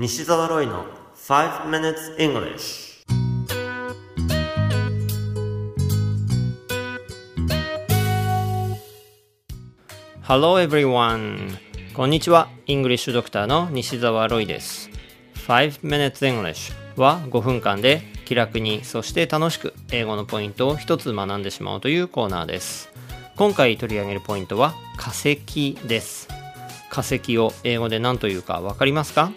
西澤ロイの5 Minutes English。 Hello everyone、 こんにちは。イングリッシュドクターの西澤ロイです。5 Minutes English は5分間で気楽に、そして楽しく英語のポイントを一つ学んでしまおうというコーナーです。今回取り上げるポイントは化石です。化石を英語で何というか分かりますか？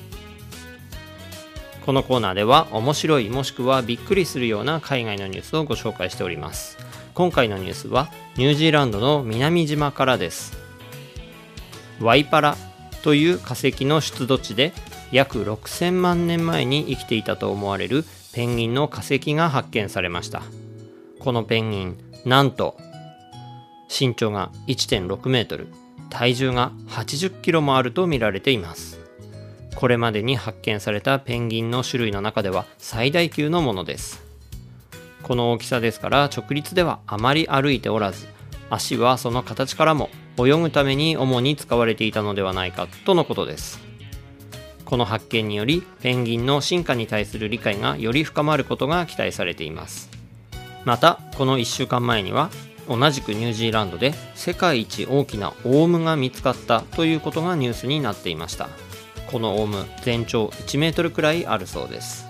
このコーナーでは面白い、もしくはびっくりするような海外のニュースをご紹介しております。今回のニュースはニュージーランドの南島からです。ワイパラという化石の出土地で約6000万年前に生きていたと思われるペンギンの化石が発見されました。このペンギン、なんと身長が 1.6 メートル、体重が80キロもあると見られています。これまでに発見されたペンギンの種類の中では最大級のものです。この大きさですから直立ではあまり歩いておらず、足はその形からも泳ぐために主に使われていたのではないかとのことです。この発見によりペンギンの進化に対する理解がより深まることが期待されています。またこの1週間前には同じくニュージーランドで世界一大きなオウムが見つかったということがニュースになっていました。このオウム、全長1メートルくらいあるそうです。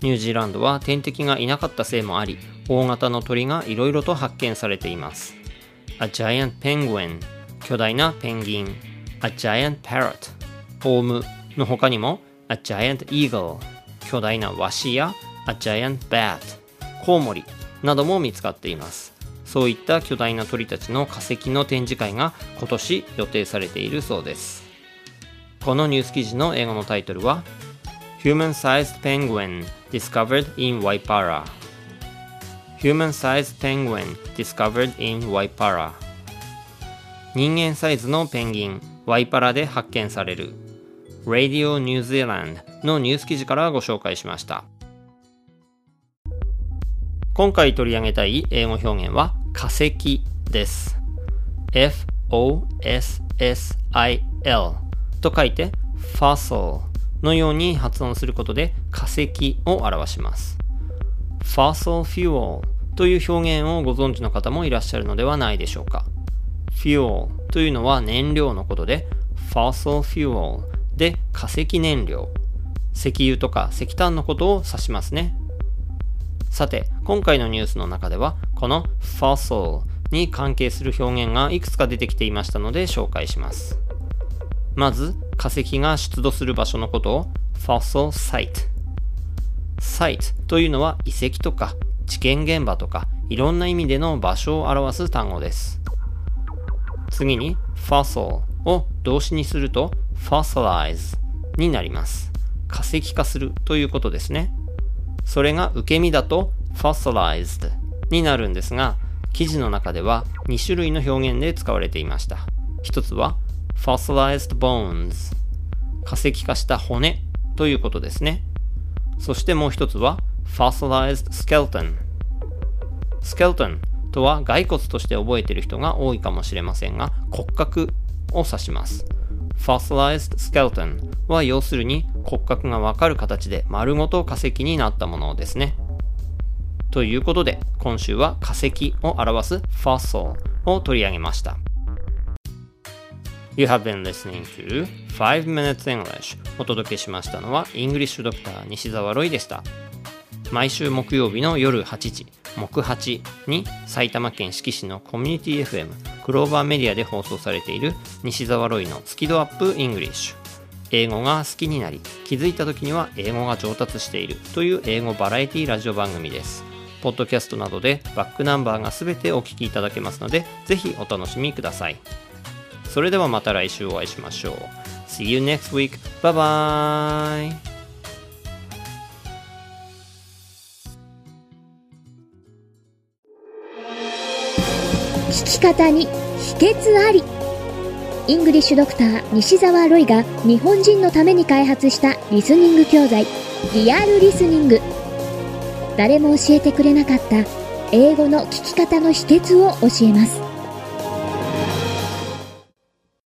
ニュージーランドは天敵がいなかったせいもあり、大型の鳥がいろいろと発見されています。 A giant penguin、 巨大なペンギン。 A giant parrot、 オウムの他にも A giant eagle、 巨大なワシや A giant bat、 コウモリなども見つかっています。そういった巨大な鳥たちの化石の展示会が今年予定されているそうです。このニュース記事の英語のタイトルは Human-sized penguin discovered in Waipara。 Human-sized penguin discovered in Waipara。 人間サイズのペンギン、ワイパラで発見される。 Radio New Zealand のニュース記事からご紹介しました。今回取り上げたい英語表現は化石です。 F-O-S-S-I-Lと書いて fossil のように発音することで化石を表します。 fossil fuel という表現をご存知の方もいらっしゃるのではないでしょうか。 fuel というのは燃料のことで、 fossil fuel で化石燃料、石油とか石炭のことを指しますね。さて今回のニュースの中ではこの fossil に関係する表現がいくつか出てきていましたので紹介します。まず化石が出土する場所のことを fossil site。 site というのは遺跡とか事件現場とかいろんな意味での場所を表す単語です。次に fossil を動詞にすると fossilize になります。化石化するということですね。それが受け身だと fossilized になるんですが、記事の中では2種類の表現で使われていました。一つはFossilized bones、 化石化した骨ということですね。そしてもう一つは Fossilized skeleton。 skeleton とは骸骨として覚えている人が多いかもしれませんが、骨格を指します。 Fossilized skeleton は要するに骨格がわかる形で丸ごと化石になったものですね。ということで今週は化石を表す fossil を取り上げました。You have been listening to 5 Minutes English。 お届けしましたのはイングリッシュドクター西澤ロイでした。毎週木曜日の夜8時木8に埼玉県志木市のコミュニティ FM クローバーメディアで放送されている西澤ロイのスキドアップイングリッシュ。英語が好きになり、気づいた時には英語が上達しているという英語バラエティラジオ番組です。ポッドキャストなどでバックナンバーが全てお聞きいただけますので、ぜひお楽しみください。それではまた来週お会いしましょう。 See you next week. Bye bye.聞き方に秘訣あり。イングリッシュドクター西澤ロイが日本人のために開発したリスニング教材、リアルリスニング。誰も教えてくれなかった英語の聞き方の秘訣を教えます。